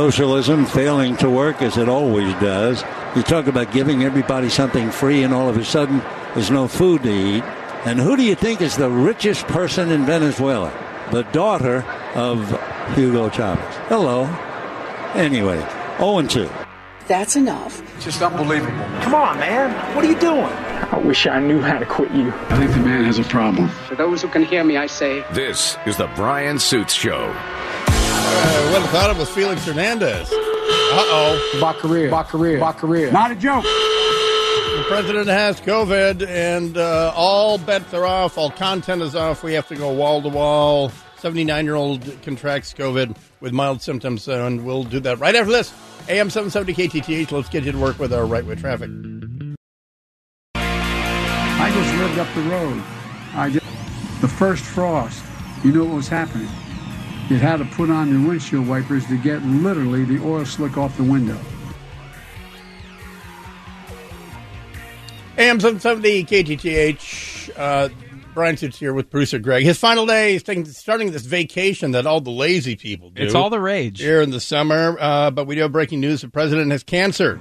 Socialism failing to work as it always does. You talk about giving everybody something free, and all of a sudden there's no food to eat. And who do you think is the richest person in Venezuela? The daughter of Hugo Chavez. Hello. Anyway, 0-2. That's enough. Just unbelievable. Come on, man. What are you doing? I wish I knew how to quit you. I think the man has a problem. For those who can hear me, I say... This is the Brian Suits Show. I would have thought it was Felix Hernandez. Uh-oh. Bacaria. Not a joke. The president has COVID, and all bets are off. All content is off. We have to go wall-to-wall. 79-year-old contracts COVID with mild symptoms, and we'll do that right after this. AM 770 KTTH. Let's get you to work with our right-way traffic. I just lived up the road. The first frost, you knew what was happening. You had to put on your windshield wipers to get literally the oil slick off the window. AM 770 KTTH. Brian Suits here with producer Greg. His final day is starting this vacation that all the lazy people do. It's all the rage. Here in the summer, but we do have breaking news. The president has cancer.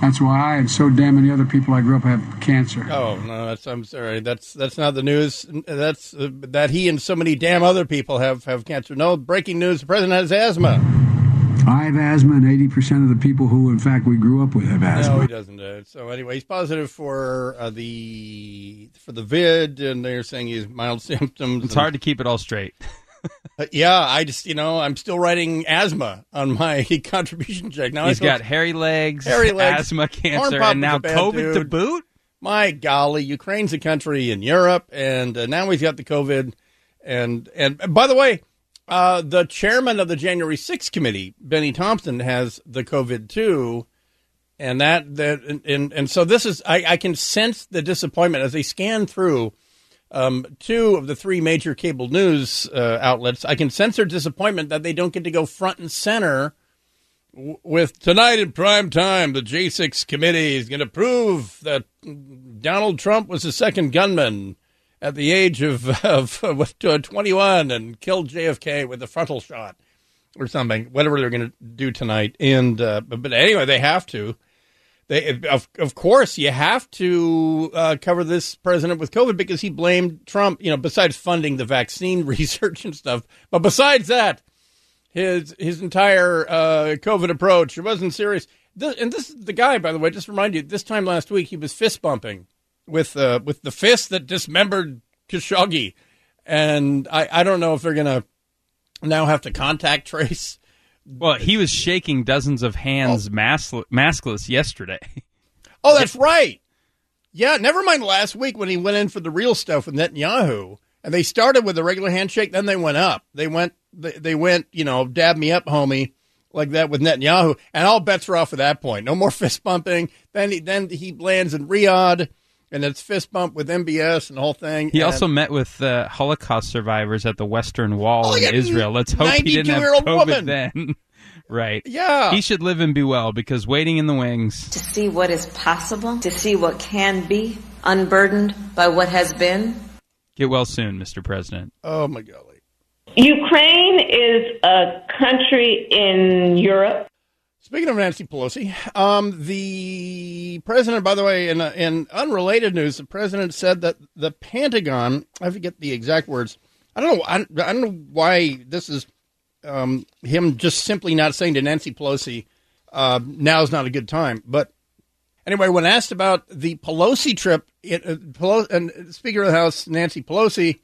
That's why I and so damn many other people I grew up have cancer. Oh, no, I'm sorry. That's not the news. That's that he and so many damn other people have cancer. No, breaking news. The president has asthma. I have asthma, and 80% of the people who, in fact, we grew up with have asthma. No, he doesn't. So anyway, he's positive for the vid, and they're saying he has mild symptoms. It's hard to keep it all straight. Yeah, I just, I'm still writing asthma on my contribution check. Now he's got hairy legs, asthma, cancer, and now COVID to boot? My golly, Ukraine's a country in Europe, and now he's got the COVID. And by the way, the chairman of the January 6th committee, Benny Thompson, has the COVID too. And so this is, I can sense the disappointment as they scan through two of the three major cable news outlets. I can sense their disappointment that they don't get to go front and center with tonight in prime time. The J6 committee is going to prove that Donald Trump was the second gunman at the age of 21 and killed JFK with a frontal shot or something, whatever they're going to do tonight. And but anyway, they have to. They, of course, you have to cover this president with COVID because he blamed Trump, besides funding the vaccine research and stuff. But besides that, his entire COVID approach, it wasn't serious. This is the guy, by the way, just to remind you, this time last week, he was fist bumping with the fist that dismembered Khashoggi. And I don't know if they're going to now have to contact trace. Well, he was shaking dozens of hands maskless yesterday. Oh, that's right. Yeah, never mind last week when he went in for the real stuff with Netanyahu, and they started with a regular handshake, then they went up. They went, dab me up, homie, like that with Netanyahu, and all bets were off at that point. No more fist bumping. Then he lands in Riyadh, and it's fist bump with MBS and the whole thing. He also met with Holocaust survivors at the Western Wall in Israel. Let's hope he didn't have COVID then. Right. Yeah. He should live and be well because waiting in the wings. To see what is possible, to see what can be, unburdened by what has been. Get well soon, Mr. President. Oh, my golly. Ukraine is a country in Europe. Speaking of Nancy Pelosi, the president, by the way, in unrelated news, the president said that the Pentagon, I forget the exact words, I don't know why this is him just simply not saying to Nancy Pelosi, now's not a good time. But anyway, when asked about the Pelosi trip, and Speaker of the House Nancy Pelosi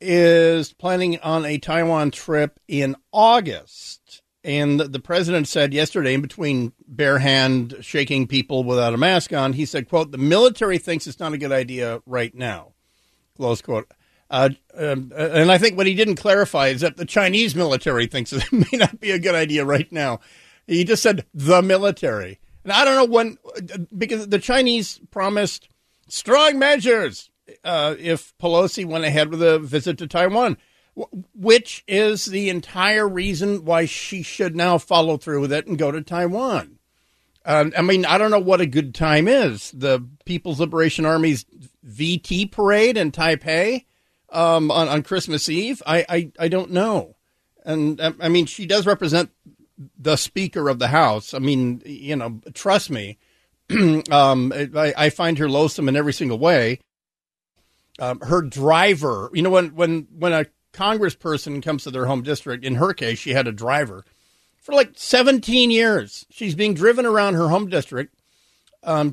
is planning on a Taiwan trip in August. And the president said yesterday, in between bare hand shaking people without a mask on, he said, quote, the military thinks it's not a good idea right now, close quote. And I think what he didn't clarify is that the Chinese military thinks it may not be a good idea right now. He just said the military. And I don't know when, because the Chinese promised strong measures if Pelosi went ahead with a visit to Taiwan, which is the entire reason why she should now follow through with it and go to Taiwan. I don't know what a good time is. The People's Liberation Army's VT parade in Taipei on Christmas Eve. I don't know. And she does represent the Speaker of the House. I mean, you know, trust me, I find her loathsome in every single way. Her driver, you know, when a congressperson comes to their home district, in her case, she had a driver for like 17 years. She's being driven around her home district,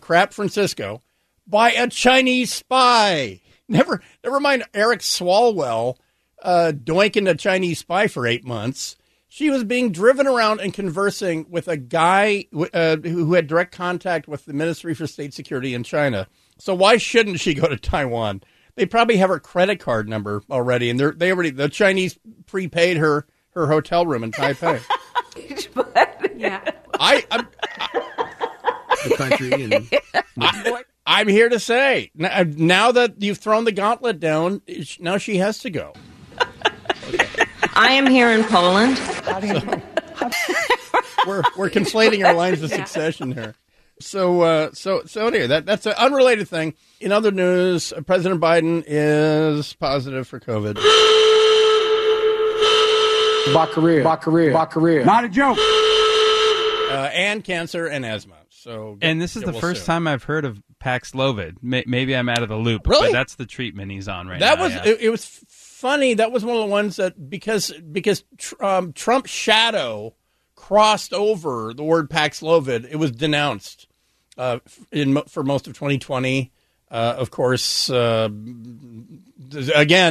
Crap Francisco, by a Chinese spy. Never mind Eric Swalwell doinking a Chinese spy for 8 months. She was being driven around and conversing with a guy who had direct contact with the Ministry for State Security in China. So why shouldn't she go to Taiwan? They probably have her credit card number already, and the Chinese prepaid her hotel room in Taipei. Yeah, the country. And I'm here to say now that you've thrown the gauntlet down, now she has to go. Okay. I am here in Poland. So, we're conflating our lines of succession here. So anyway, that's an unrelated thing. In other news, President Biden is positive for COVID. Bacaria. Not a joke. And cancer and asthma. So, and this is the first time I've heard of Paxlovid. Maybe I'm out of the loop. Really? But that's the treatment he's on right now. It was funny. That was one of the ones that because Trump's shadow crossed over the word Paxlovid. It was denounced for most of 2020. Of course, again,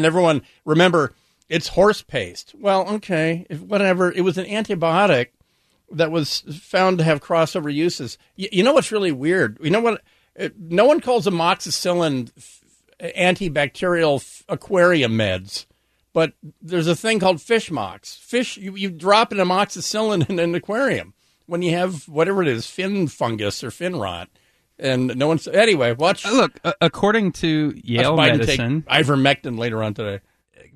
everyone remember it's horse paste. Well, okay, whatever. It was an antibiotic that was found to have crossover uses. You know what's really weird? You know what? No one calls amoxicillin antibacterial aquarium meds, but there's a thing called fish mox. Fish, you drop an amoxicillin in an aquarium when you have whatever it is, fin fungus or fin rot. And no one's... Anyway, watch... Look, according to Yale Medicine... Ivermectin later on today.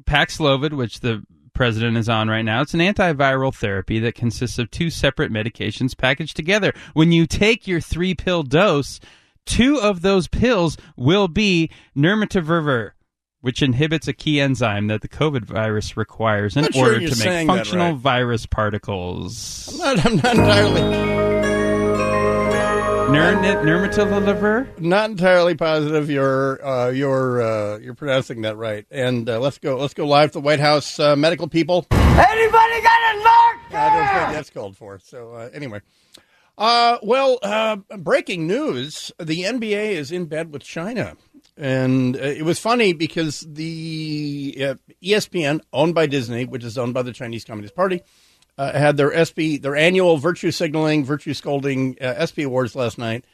Paxlovid, which the president is on right now, it's an antiviral therapy that consists of two separate medications packaged together. When you take your 3-pill dose, 2 of those pills will be nirmatrelvir, which inhibits a key enzyme that the COVID virus requires in order to make functional virus particles. I'm not entirely... Nirmatrelvir? Not entirely positive you're pronouncing that right. And let's go live to the White House medical people. Anybody got a mark? I don't think that's called for. So anyway. Well, breaking news, the NBA is in bed with China. And it was funny because the ESPN, owned by Disney, which is owned by the Chinese Communist Party, had their annual virtue signaling, virtue scolding ESPY awards last night.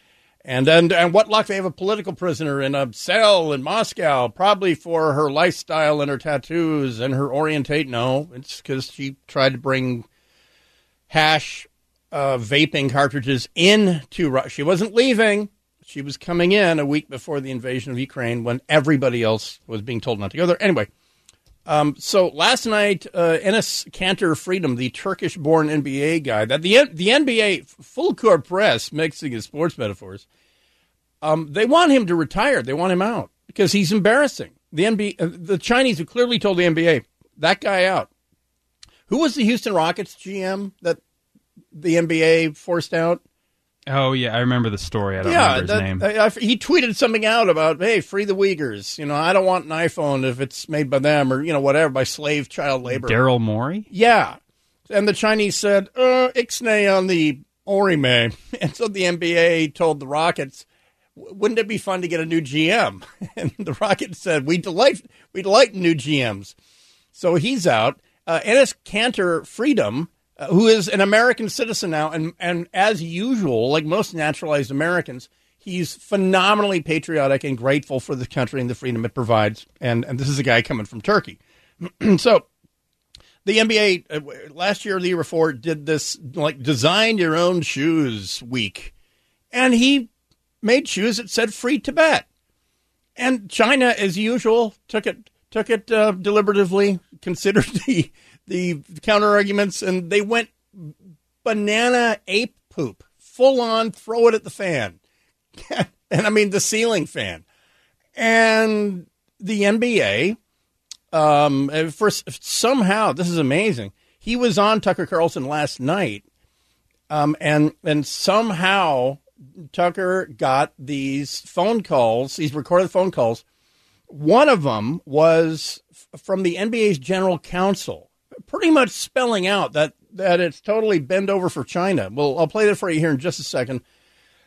And what luck, they have a political prisoner in a cell in Moscow, probably for her lifestyle and her tattoos and her orientate. No, it's because she tried to bring hash vaping cartridges into Russia. She wasn't leaving. She was coming in a week before the invasion of Ukraine when everybody else was being told not to go there. Anyway, so last night, Enes Kanter Freedom, the Turkish-born NBA guy, that the NBA full-court press, mixing his sports metaphors, they want him to retire. They want him out because he's embarrassing. The Chinese have clearly told the NBA, that guy out. Who was the Houston Rockets GM that the NBA forced out? Oh, yeah, I remember the story. I don't remember his name. He tweeted something out about, hey, free the Uyghurs. You know, I don't want an iPhone if it's made by them or, you know, whatever, by slave child labor. Daryl Morey? Yeah. And the Chinese said, ixnay on the orime. And so the NBA told the Rockets, wouldn't it be fun to get a new GM? And the Rockets said, we delight new GMs. So he's out. Enes Kanter Freedom, who is an American citizen now, and as usual, like most naturalized Americans, he's phenomenally patriotic and grateful for the country and the freedom it provides. And this is a guy coming from Turkey. So the NBA last year, the year before, did this like design your own shoes week. And he made shoes that said free Tibet. And China, as usual, took it deliberatively, considered the counter arguments, and they went banana ape poop, full on throw it at the fan. And I mean the ceiling fan. And the NBA, somehow, this is amazing. He was on Tucker Carlson last night And somehow Tucker got these phone calls, these recorded phone calls. One of them was from the NBA's general counsel, pretty much spelling out that it's totally bend over for China. Well, I'll play that for you here in just a second.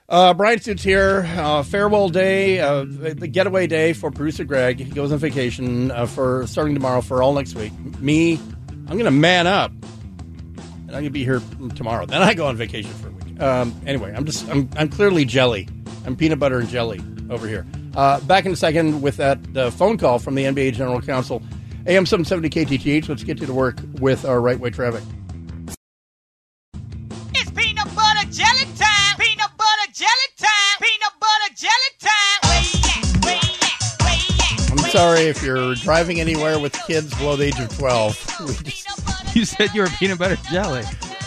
Brian Suits here. Farewell day, the getaway day for producer Greg. He goes on vacation for starting tomorrow for all next week. Me, I'm going to man up, and I'm going to be here tomorrow. Then I go on vacation for a week. Anyway, I'm clearly jelly. I'm peanut butter and jelly over here. Back in a second with that phone call from the NBA General Counsel. AM 770 KTTH. Let's get you to work with our right way traffic. It's peanut butter jelly time. Peanut butter jelly time. Peanut butter jelly time. Way at. I'm sorry if you're driving anywhere with kids below the age of 12. You said you were peanut butter jelly.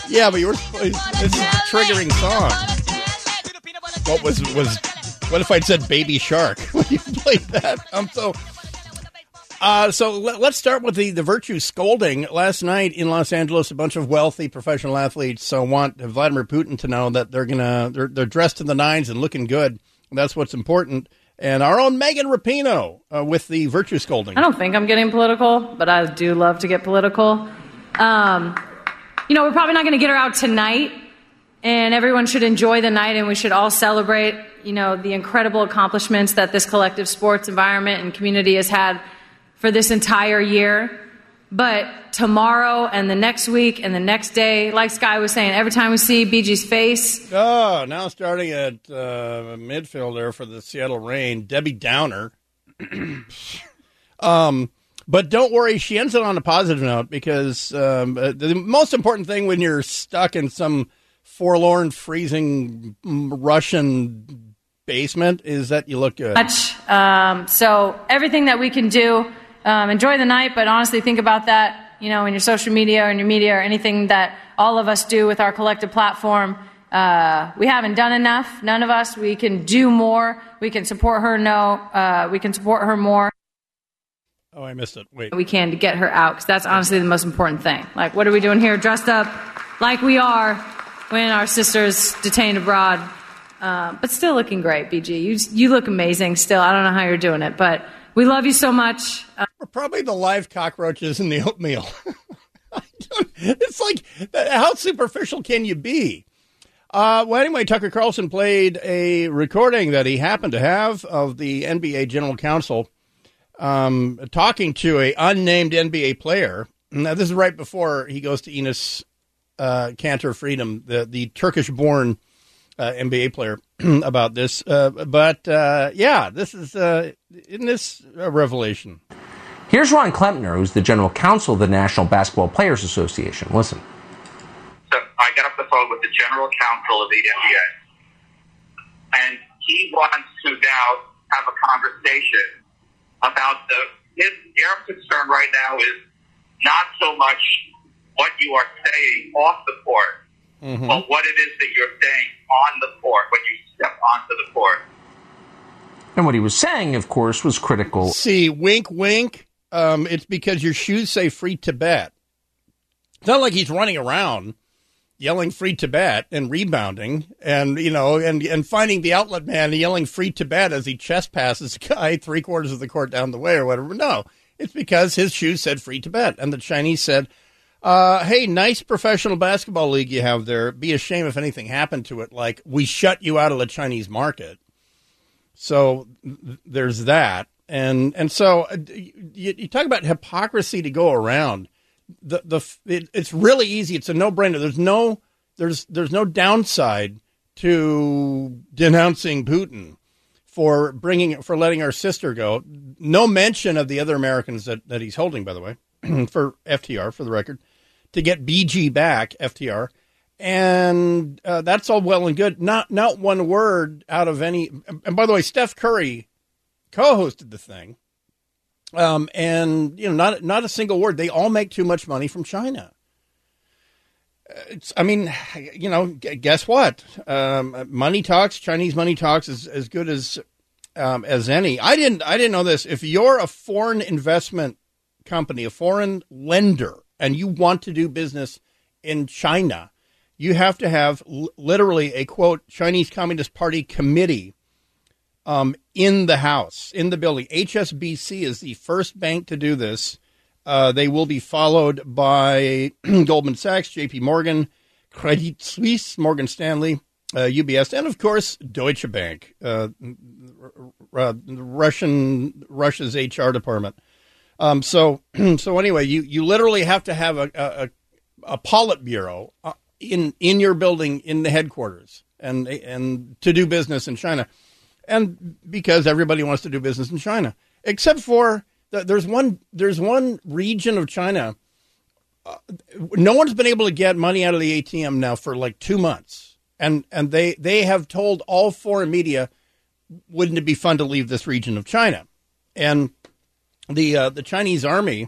Yeah, but you were. This is a triggering song. What was? What if I'd said Baby Shark? When you played that, let's start with the virtue scolding. Last night in Los Angeles, a bunch of wealthy professional athletes want Vladimir Putin to know that they're dressed to the nines and looking good. And that's what's important. And our own Megan Rapinoe with the virtue scolding. I don't think I'm getting political, but I do love to get political. We're probably not going to get her out tonight. And everyone should enjoy the night, and we should all celebrate, the incredible accomplishments that this collective sports environment and community has had for this entire year. But tomorrow and the next week and the next day, like Sky was saying, every time we see BG's face. Oh, now starting at midfielder for the Seattle Reign, Debbie Downer. But don't worry, she ends it on a positive note because the most important thing when you're stuck in some forlorn, freezing Russian basement is that you look good. So everything that we can do, enjoy the night, but honestly think about that, in your social media or in your media or anything that all of us do with our collective platform. We haven't done enough. None of us. We can do more. We can support her. We can support her more. Oh, I missed it. Wait. We can to get her out because that's honestly the most important thing. Like, what are we doing here dressed up like we are when our sister's detained abroad, but still looking great, BG. You look amazing still. I don't know how you're doing it, but we love you so much. We're probably the live cockroaches in the oatmeal. It's like, how superficial can you be? Anyway, Tucker Carlson played a recording that he happened to have of the NBA General Counsel talking to an unnamed NBA player. Now, this is right before he goes to Enes Kanter Freedom, the Turkish-born NBA player, about this. This is, isn't this a revelation? Here's Ron Klempner, who's the general counsel of the National Basketball Players Association. Listen. So I got off the phone with the general counsel of the NBA, and he wants to now have a conversation about his concern right now is not so much what you are saying off the court, mm-hmm. but what it is that you're saying on the court when you step onto the court. And what he was saying, of course, was critical. See, wink, wink. It's because your shoes say Free Tibet. It's not like he's running around yelling Free Tibet and rebounding and, and finding the outlet man and yelling Free Tibet as he chest passes the guy 3/4 of the court down the way or whatever. No, it's because his shoes said Free Tibet and the Chinese said, hey, nice professional basketball league you have there. Be a shame if anything happened to it. Like, we shut you out of the Chinese market. So there's that. And so you talk about hypocrisy to go around. It's really easy. It's a no-brainer. There's no downside to denouncing Putin for letting our sister go. No mention of the other Americans that he's holding, by the way. For FTR, for the record, to get BG back, FTR. And that's all well and good. Not one word out of any. And by the way, Steph Curry co-hosted the thing. Not a single word. They all make too much money from China. Guess what? Money talks. Chinese money talks is as good as any. I didn't know this. If you're a foreign investment company, a foreign lender, and you want to do business in China, you have to have literally a, quote, Chinese Communist Party committee in the house, in the building. HSBC is the first bank to do this. They will be followed by Goldman Sachs, J.P. Morgan, Credit Suisse, Morgan Stanley, UBS, and, of course, Deutsche Bank, Russia's HR department. So anyway, you literally have to have a Politburo in your building, in the headquarters, and to do business in China. And because everybody wants to do business in China, except for there's one region of China. No one's been able to get money out of the ATM now for like 2 months. And they have told all foreign media, wouldn't it be fun to leave this region of China? And the Chinese army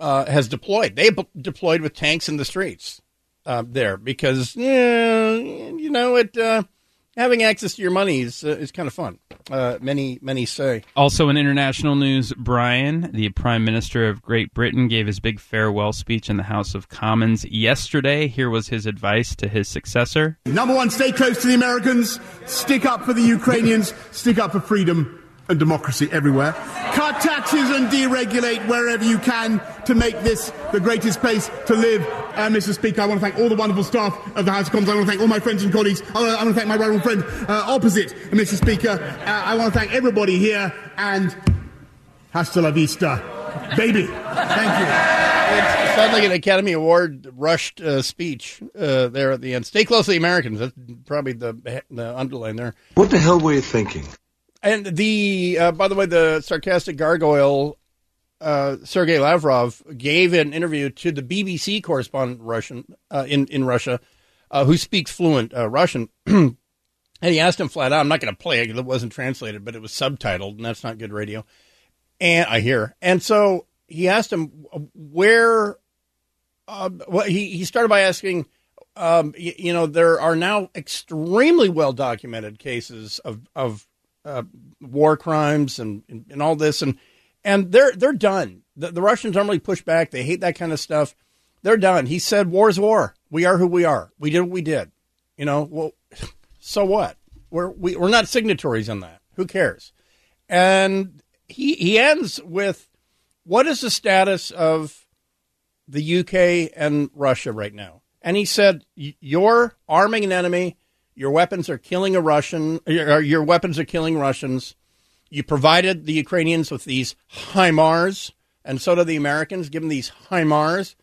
has deployed. They deployed with tanks in the streets. There, because having access to your money is kind of fun. Many say. Also, in international news, Brian, the Prime Minister of Great Britain, gave his big farewell speech in the House of Commons yesterday. Here was his advice to his successor: number one, stay close to the Americans, stick up for the Ukrainians, stick up for freedom and democracy everywhere. Cut taxes and deregulate wherever you can to make this the greatest place to live. Mr. Speaker, I want to thank all the wonderful staff of the House of Commons. I want to thank all my friends and colleagues. I want to thank my rival friend opposite, Mr. Speaker. I want to thank everybody here, and hasta la vista, baby. Thank you. It sounds like an Academy Award rushed speech there at the end. Stay close to the Americans. That's probably the underline there. What the hell were you thinking? And by the way, the sarcastic gargoyle, Sergei Lavrov, gave an interview to the BBC correspondent in Russia, who speaks fluent Russian. And he asked him flat out, I'm not going to play it, it wasn't translated, but it was subtitled, and that's not good radio. And I hear. And so he asked him where, he started by asking, there are now extremely well-documented cases of war crimes and all this. And they're done. The Russians normally push back. They hate that kind of stuff. They're done. He said, war's war. We are who we are. We did what we did. Well, so what? We're not signatories on that. Who cares? And he ends with, what is the status of the UK and Russia right now? And he said, you're arming an enemy. Your weapons are killing a Russian. Your weapons are killing Russians. You provided the Ukrainians with these HIMARS, and so do the Americans. Give them these HIMARS.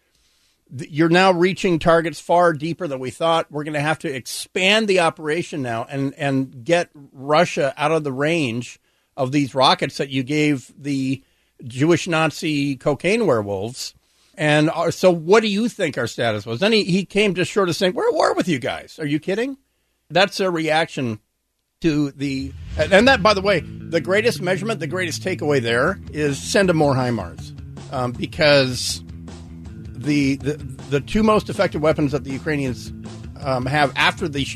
You're now reaching targets far deeper than we thought. We're going to have to expand the operation now and get Russia out of the range of these rockets that you gave the Jewish Nazi cocaine werewolves. And so what do you think our status was? Then he came just short of saying, we're at war with you guys. Are you kidding? That's a reaction to and that, by the way, the greatest measurement, the greatest takeaway there is send them more HIMARS, because the two most effective weapons that the Ukrainians have after the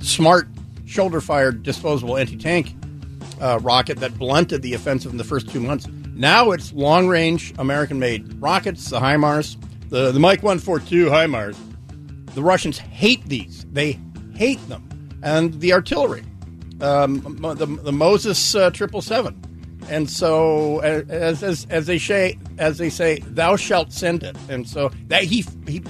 smart shoulder-fired disposable anti-tank rocket that blunted the offensive in the first 2 months. Now it's long-range American-made rockets, the HIMARS, the Mike 142 HIMARS. The Russians hate these. They hate them. And the artillery, the Moses 777. And so, as they say, thou shalt send it. And so that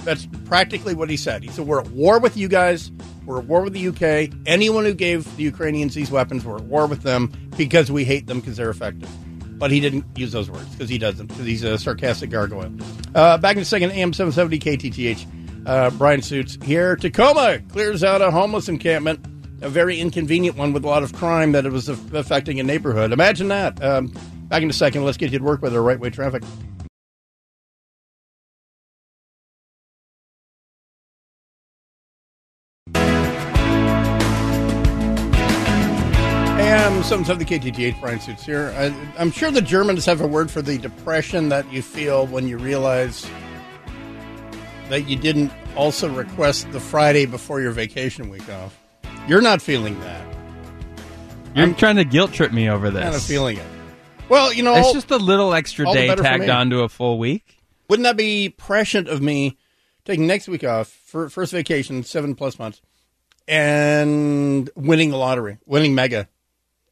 that's practically what he said. He said, we're at war with you guys. We're at war with the UK. Anyone who gave the Ukrainians these weapons, we're at war with them because we hate them because they're effective. But he didn't use those words because he's a sarcastic gargoyle. Back in a second, AM 770 KTTH. Brian Suits here. Tacoma clears out a homeless encampment, a very inconvenient one with a lot of crime that it was affecting a neighborhood. Imagine that. Back in a second. Let's get you to work with our right-way traffic. AM 770 KTTH, Brian Suits here. I'm sure the Germans have a word for the depression that you feel when you realize that you didn't also request the Friday before your vacation week off. You're not feeling that. You're trying to guilt trip me over this. I'm kind of feeling it. Well, it's just a little extra day tagged onto a full week. Wouldn't that be prescient of me taking next week off, first vacation, 7+ months, and winning the lottery, winning mega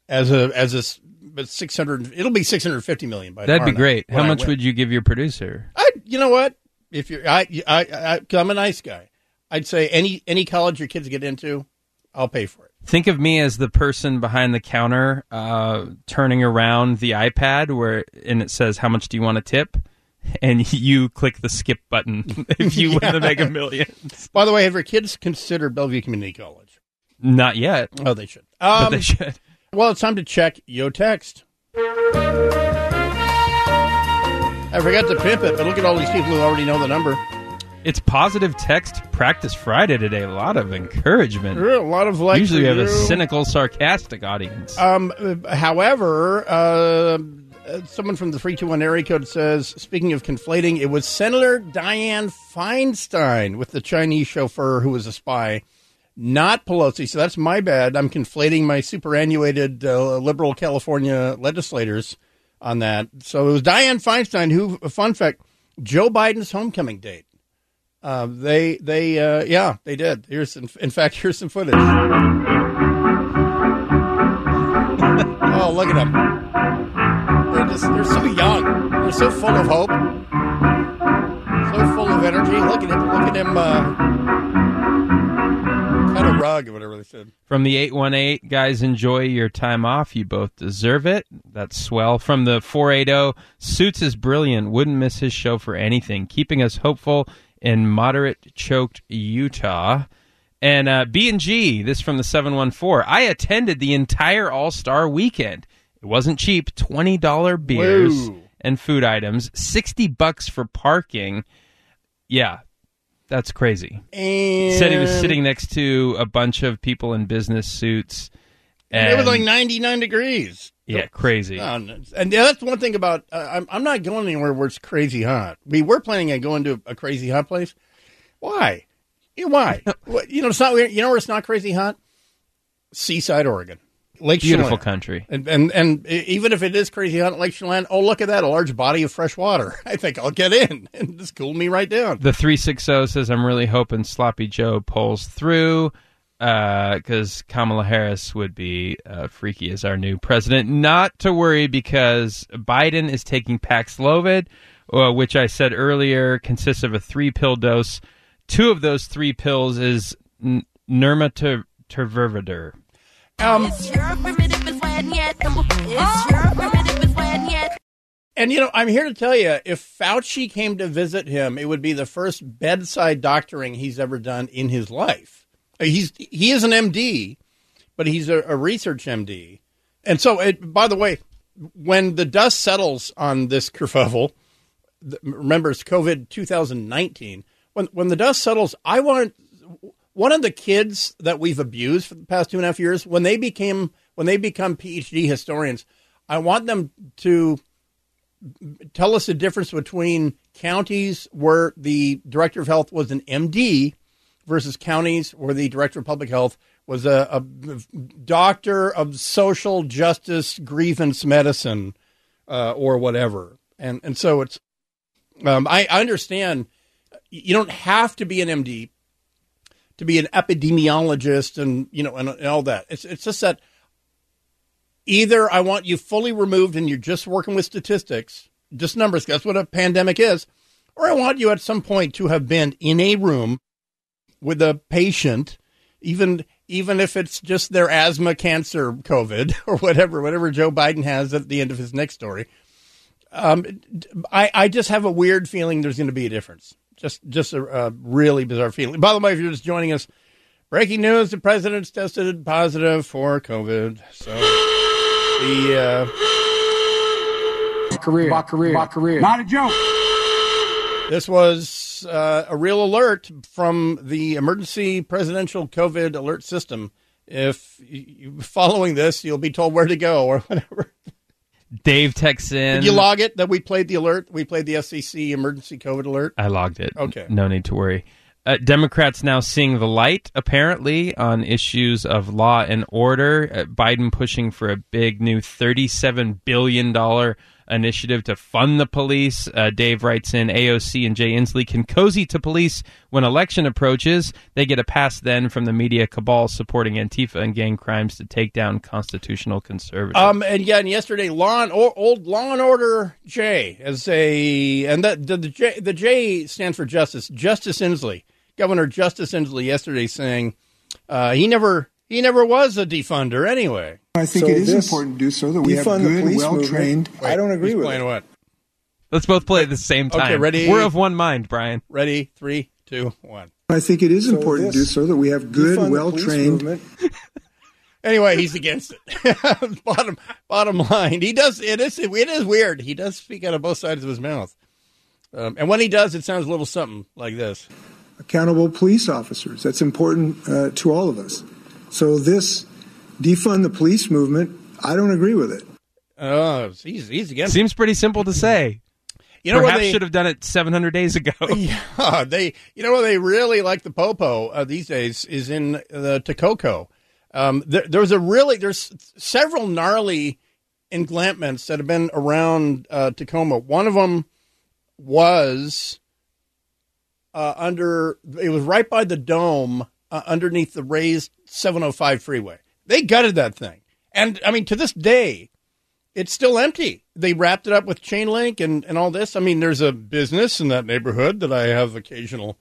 as a $600. It'll be $650 million by that'd be great. How much would you give your producer? You know what? If you're, I'm a nice guy. I'd say any college your kids get into, I'll pay for it. Think of me as the person behind the counter turning around the iPad and it says, how much do you want to tip? And you click the skip button if you win the Mega Millions. By the way, have your kids considered Bellevue Community College? Not yet. Oh, they should. But they should. Well, it's time to check your text. I forgot to pimp it, but look at all these people who already know the number. It's Positive Text Practice Friday today. A lot of encouragement. A lot of lecture. Usually we have a cynical, sarcastic audience. However, someone from the 321 area code says, speaking of conflating, it was Senator Dianne Feinstein with the Chinese chauffeur who was a spy, not Pelosi. So that's my bad. I'm conflating my superannuated liberal California legislators on that. So it was Dianne Feinstein who, fun fact, Joe Biden's homecoming date. They did. Here's some footage. Oh, look at them. They're so young. They're so full of hope. So full of energy. Look at him, cut a rug or whatever they said. From the 818, guys, enjoy your time off. You both deserve it. That's swell. From the 480, Suits is brilliant. Wouldn't miss his show for anything. Keeping us hopeful in moderate choked Utah. And B&G, this from the 714. I attended the entire All-Star weekend. It wasn't cheap. $20 beers and food items. $60 for parking. Yeah, that's crazy. And said he was sitting next to a bunch of people in business suits. And it was like 99 degrees. Yeah, crazy. And that's one thing about, I'm not going anywhere where it's crazy hot. We were planning on going to a crazy hot place. Why? Why? You know, it's not. You know where it's not crazy hot? Seaside, Oregon. Lake Chelan. Beautiful country. And even if it is crazy hot at Lake Chelan, oh, look at that, a large body of fresh water. I think I'll get in and just cool me right down. The 360 says, I'm really hoping Sloppy Joe pulls through. Because Kamala Harris would be freaky as our new president. Not to worry, because Biden is taking Paxlovid, which I said earlier consists of a 3-pill dose. 2 of those 3 pills is nirmatrelvir. And, you know, I'm here to tell you, if Fauci came to visit him, it would be the first bedside doctoring he's ever done in his life. He is an MD, but he's a research MD. And so, by the way, when the dust settles on this kerfuffle, remember it's COVID 2019, when the dust settles, I want one of the kids that we've abused for the past 2.5 years, when they become PhD historians, I want them to tell us the difference between counties where the director of health was an MD versus counties where the director of public health was a doctor of social justice grievance medicine or whatever. And so it's I understand you don't have to be an MD to be an epidemiologist and, you know, and all that. It's just that either I want you fully removed and you're just working with statistics, just numbers. That's what a pandemic is. Or I want you at some point to have been in a room with a patient, even if it's just their asthma, cancer, COVID, or whatever Joe Biden has at the end of his next story. I just have a weird feeling there's going to be a difference. Just a really bizarre feeling. By the way, if you're just joining us, breaking news: the president's tested positive for COVID. So the Bacaria, not a joke. This was a real alert from the emergency presidential COVID alert system. If you following this, you'll be told where to go or whatever. Dave texts in. Did you log it that we played the alert? We played the FCC emergency COVID alert? I logged it. Okay. No need to worry. Democrats now seeing the light, apparently, on issues of law and order. Biden pushing for a big new $37 billion initiative to fund the police. Dave writes in, AOC and Jay Inslee can cozy to police when election approaches. They get a pass then from the media cabal supporting Antifa and gang crimes to take down constitutional conservatives. And yesterday, Law and Order J, the J stands for justice. Justice Inslee, Governor Justice Inslee, yesterday saying he never was a defunder anyway. I think it is important to do so that we have good, well-trained... Wait, I don't agree with it. What? Let's both play at the same time. Okay, ready? We're of one mind, Brian. Ready? 3, 2, 1. I think it is important to do so that we have good, well-trained... Anyway, he's against it. Bottom line, he does... It is weird. He does speak out of both sides of his mouth. And when he does, it sounds a little something like this. Accountable police officers. That's important to all of us. So this... defund the police movement. I don't agree with it. Oh, he's against it. Seems pretty simple to say. You know, perhaps they should have done it 700 days ago. Yeah, you know what they really like the popo these days is in the Texcoco. There's several gnarly encampments that have been around Tacoma. One of them was it was right by the dome underneath the raised 705 freeway. They gutted that thing. And, I mean, to this day, it's still empty. They wrapped it up with chain link and all this. I mean, there's a business in that neighborhood that I have occasional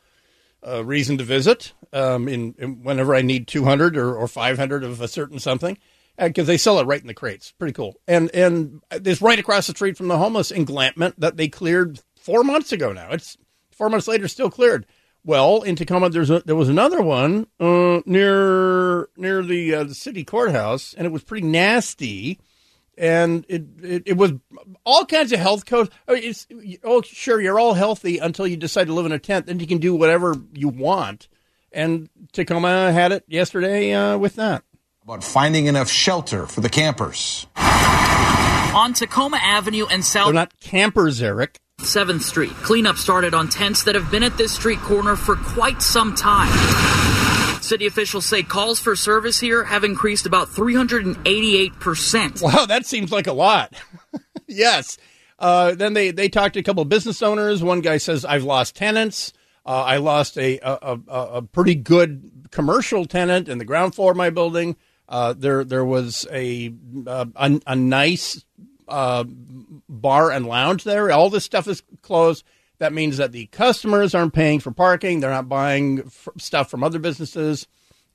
reason to visit whenever I need 200 or 500 of a certain something, because they sell it right in the crates. Pretty cool. And it's right across the street from the homeless encampment that they cleared 4 months ago now. It's 4 months later, still cleared. Well, in Tacoma, there was another one near the city courthouse, and it was pretty nasty, and it was all kinds of health codes. I mean, sure, you're all healthy until you decide to live in a tent, then you can do whatever you want. And Tacoma had it yesterday with that. About finding enough shelter for the campers on Tacoma Avenue and South. They're not campers, Eric. 7th Street. Cleanup started on tents that have been at this street corner for quite some time. City officials say calls for service here have increased about 388%. Wow, that seems like a lot. Yes. Then they talked to a couple of business owners. One guy says, I've lost tenants. I lost a pretty good commercial tenant in the ground floor of my building. There was a nice... bar and lounge there. All this stuff is closed. That means that the customers aren't paying for parking. They're not buying stuff from other businesses.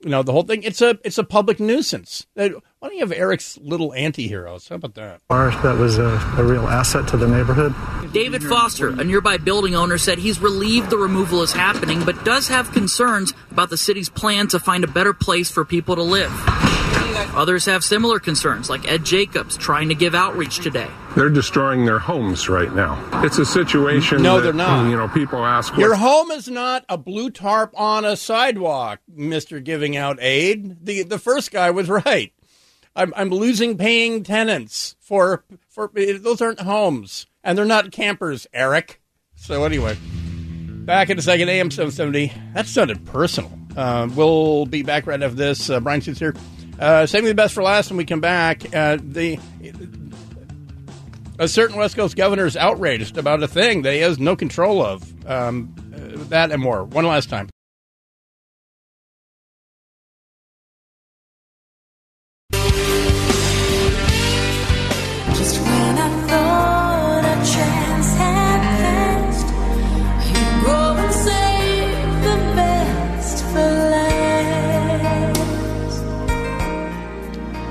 You know, the whole thing. It's a public nuisance. Why don't you have Eric's little anti-heroes? How about that? That was a real asset to the neighborhood. David Foster, a nearby building owner, said he's relieved the removal is happening, but does have concerns about the city's plan to find a better place for people to live. Others have similar concerns, like Ed Jacobs, trying to give outreach today. They're destroying their homes right now. It's a situation. No, they're not. You know, people ask. Your home is not a blue tarp on a sidewalk, Mr. Giving Out Aid. The first guy was right. I'm losing paying tenants for those aren't homes, and they're not campers, Eric. So anyway, back in a second, AM 770. That sounded personal. We'll be back right after this. Brian Suits here. Saving the best for last when we come back. A certain West Coast governor is outraged about a thing that he has no control of. That and more. One last time. Just when I thought a chance had passed, you go and save the best for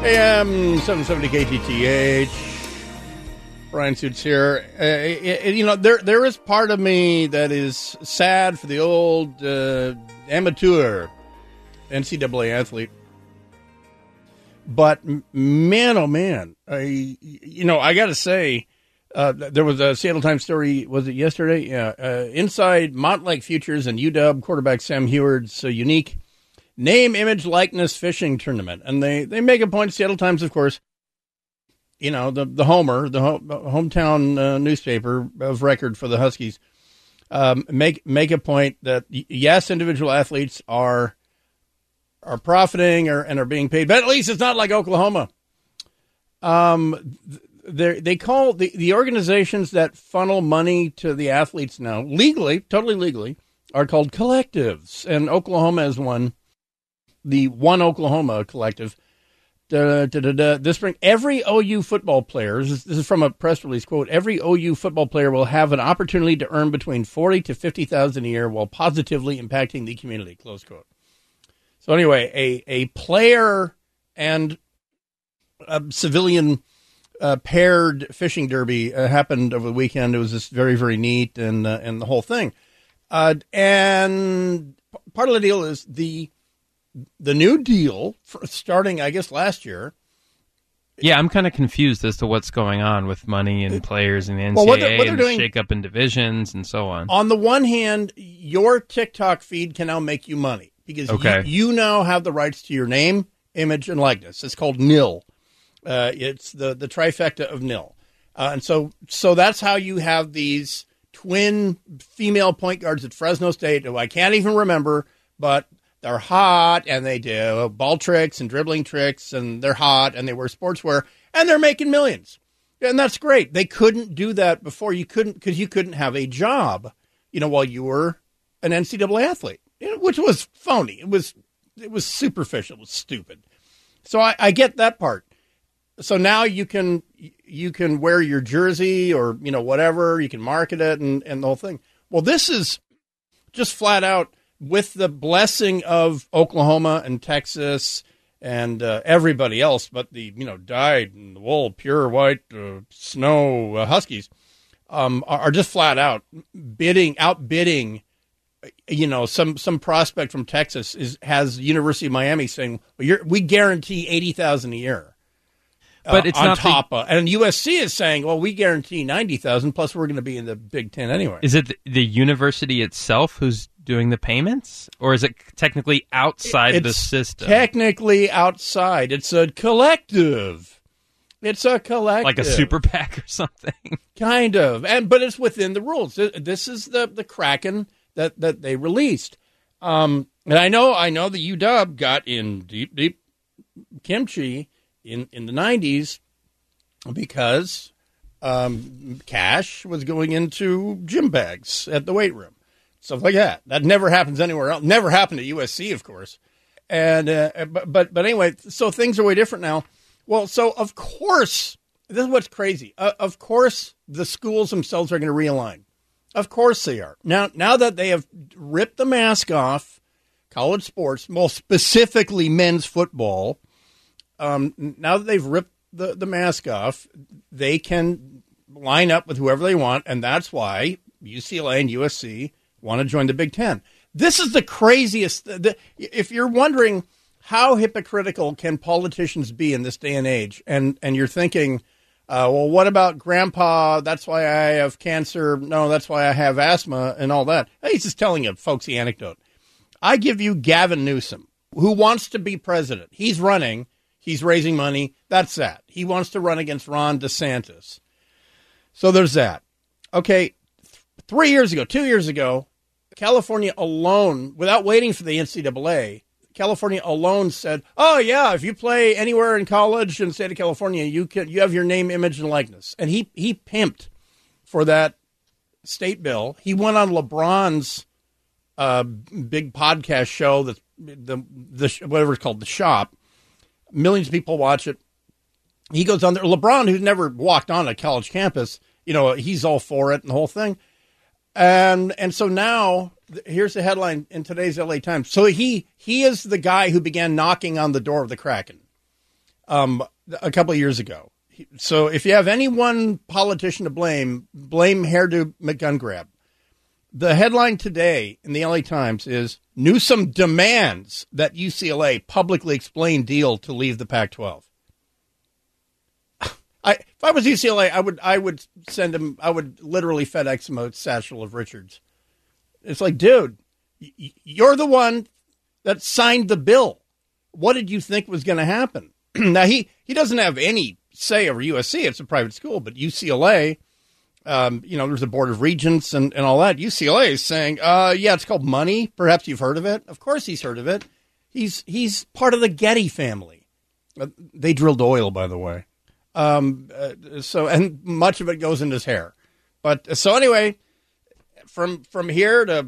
last. AM 770 KTTH. Brian Suits here. You know, there is part of me that is sad for the old amateur NCAA athlete. But man, oh man, I got to say, there was a Seattle Times story. Was it yesterday? Yeah. Inside Montlake Futures and UW quarterback Sam Heward's unique name, image, likeness fishing tournament. And they make a point, Seattle Times, of course, you know, the Homer, the hometown newspaper of record for the Huskies, make a point that, yes, individual athletes are profiting and are being paid, but at least it's not like Oklahoma. they call the organizations that funnel money to the athletes now, legally, totally legally, are called collectives. And Oklahoma is one. The One Oklahoma Collective. This spring, every OU football player, this is from a press release, quote, every OU football player will have an opportunity to earn between $40,000 to $50,000 a year while positively impacting the community, close quote. So anyway, a player and a civilian paired fishing derby happened over the weekend. It was just very, very neat and the whole thing. And part of the deal is the new deal starting, I guess, last year. Yeah, I'm kind of confused as to what's going on with money and players and the NCAA and the shakeup in divisions and so on. On the one hand, your TikTok feed can now make you money because you now have the rights to your name, image, and likeness. It's called nil. It's the trifecta of nil. And so that's how you have these twin female point guards at Fresno State who I can't even remember, but they're hot, and they do ball tricks and dribbling tricks, and they're hot, and they wear sportswear, and they're making millions. And that's great. They couldn't do that before. You couldn't, because you couldn't have a job, while you were an NCAA athlete, which was phony. It was superficial. It was stupid. So I get that part. So now you can wear your jersey or, whatever. You can market it and the whole thing. Well, this is just flat out, with the blessing of Oklahoma and Texas and everybody else, but the dyed in the wool, pure white snow Huskies are just flat out outbidding. Some prospect from Texas has University of Miami saying, well, we guarantee $80,000 a year, but it's on top of, and USC is saying, well, we guarantee $90,000 plus we're going to be in the Big Ten anyway. Is it the university itself who's doing the payments, or is it technically outside the system? Technically outside. It's a collective. Like a super PAC or something. Kind of. But it's within the rules. This is the Kraken that they released. And I know the UW got in deep kimchi in the 90s because cash was going into gym bags at the weight room. Stuff like that. That never happens anywhere else. Never happened at USC, of course. And but anyway, so things are way different now. Well, so of course, this is what's crazy. Of course, the schools themselves are going to realign. Of course they are. Now that they have ripped the mask off college sports, more specifically men's football, now that they've ripped the mask off, they can line up with whoever they want. And that's why UCLA and USC want to join the Big Ten. This is the craziest. If you're wondering how hypocritical can politicians be in this day and age, and you're thinking, well, what about grandpa? That's why I have cancer. No, that's why I have asthma and all that. He's just telling a folksy anecdote. I give you Gavin Newsom, who wants to be president. He's running. He's raising money. That's that. He wants to run against Ron DeSantis. So there's that. Okay. 2 years ago, California alone, without waiting for the NCAA, California alone said, oh, yeah, if you play anywhere in college in the state of California, you have your name, image, and likeness. And he pimped for that state bill. He went on LeBron's big podcast show, whatever it's called, The Shop. Millions of people watch it. He goes on there. LeBron, who's never walked on a college campus, he's all for it and the whole thing. And so now, here's the headline in today's L.A. Times. So he is the guy who began knocking on the door of the Kraken a couple of years ago. So if you have any one politician to blame, hairdo McGungrab. The headline today in the L.A. Times is, Newsom demands that UCLA publicly explain deal to leave the Pac-12. If I was UCLA, I would send him. I would literally FedEx him a satchel of Richards. It's like, dude, you're the one that signed the bill. What did you think was going to happen? Now he doesn't have any say over USC. It's a private school, but UCLA, there's a board of regents and all that. UCLA is saying, it's called money. Perhaps you've heard of it. Of course, he's heard of it. He's part of the Getty family. They drilled oil, by the way. So, and much of it goes in his hair. But so anyway, from here to,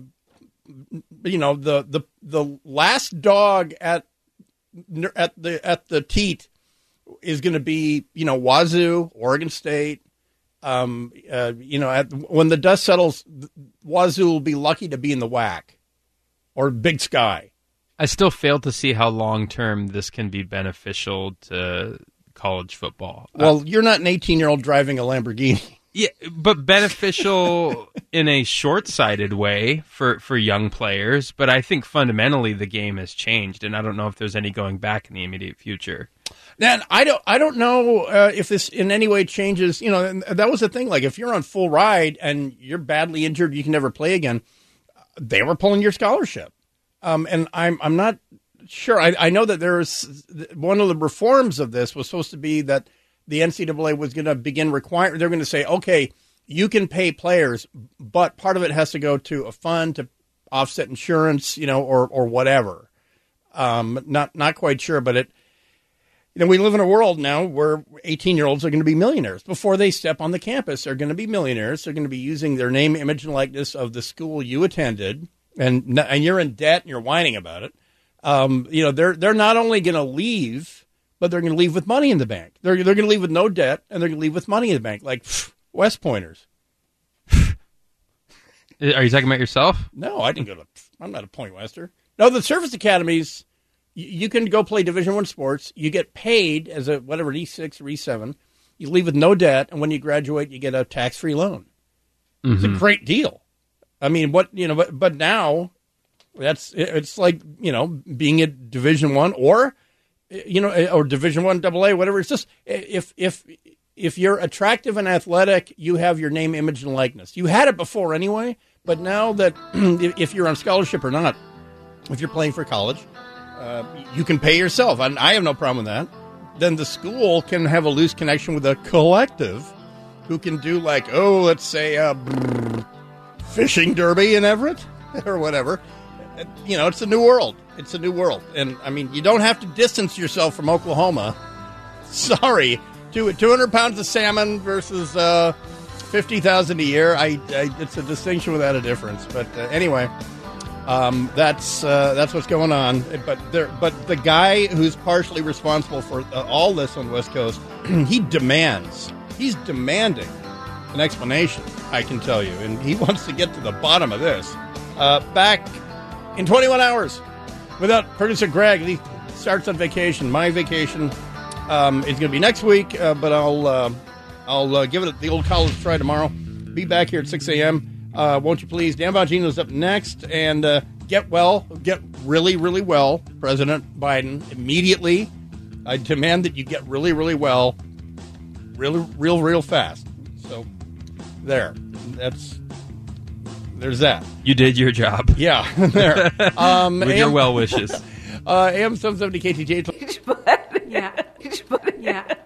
you know, the last dog at the teat is going to be, you know, Wazoo, Oregon State. You know, when the dust settles, Wazoo will be lucky to be in the WAC or Big Sky. I still fail to see how long term this can be beneficial to college football. Well, you're not an 18-year-old driving a Lamborghini. Yeah, but beneficial in a short-sighted way for young players. But I think fundamentally the game has changed, and I don't know if there's any going back in the immediate future. Now, I don't know if this in any way changes. You know, that was the thing. Like, if you're on full ride and you're badly injured, you can never play again. They were pulling your scholarship, and I'm not sure. I know that there's one of the reforms of this was supposed to be that the NCAA was going to begin requiring. They're going to say, okay, you can pay players, but part of it has to go to a fund to offset insurance, you know, or whatever. Not quite sure, but it. You know, we live in a world now where 18-year-olds are going to be millionaires. Before they step on the campus, they're going to be millionaires. They're going to be using their name, image, and likeness of the school you attended, and you're in debt and you're whining about it. You know, they're not only going to leave, but they're going to leave with money in the bank. They're going to leave with no debt, and they're going to leave with money in the bank, like West Pointers. Are you talking about yourself? No, I didn't go to – I'm not a Point Wester. No, the service academies – you can go play Division I sports. You get paid as a whatever, E6 or E7. You leave with no debt, and when you graduate, you get a tax-free loan. Mm-hmm. It's a great deal. I mean, what you know, but now it's like, you know, being at Division I or, you know, or Division I AA, whatever. It's just if you're attractive and athletic, you have your name, image, and likeness. You had it before anyway, but now that if you're on scholarship or not, if you're playing for college. You can pay yourself, and I have no problem with that. Then the school can have a loose connection with a collective who can do, like, oh, let's say a fishing derby in Everett or whatever. You know, it's a new world. It's a new world. And, I mean, you don't have to distance yourself from Oklahoma. Sorry. 200 pounds of salmon versus $50,000 a year. It's a distinction without a difference. But anyway... that's what's going on. But the guy who's partially responsible for all this on the West Coast, he's demanding an explanation, I can tell you. And he wants to get to the bottom of this. Back in 21 hours without producer Greg. He starts on vacation. My vacation is going to be next week, but I'll give it the old college try tomorrow. Be back here at 6 a.m., won't you please? Dan Bongino's up next, and get really, really well, President Biden, immediately. I demand that you get really, really well, really, real, real fast. So there's that. You did your job. Yeah, there. With your well wishes. AM 770 KTTH. Yeah.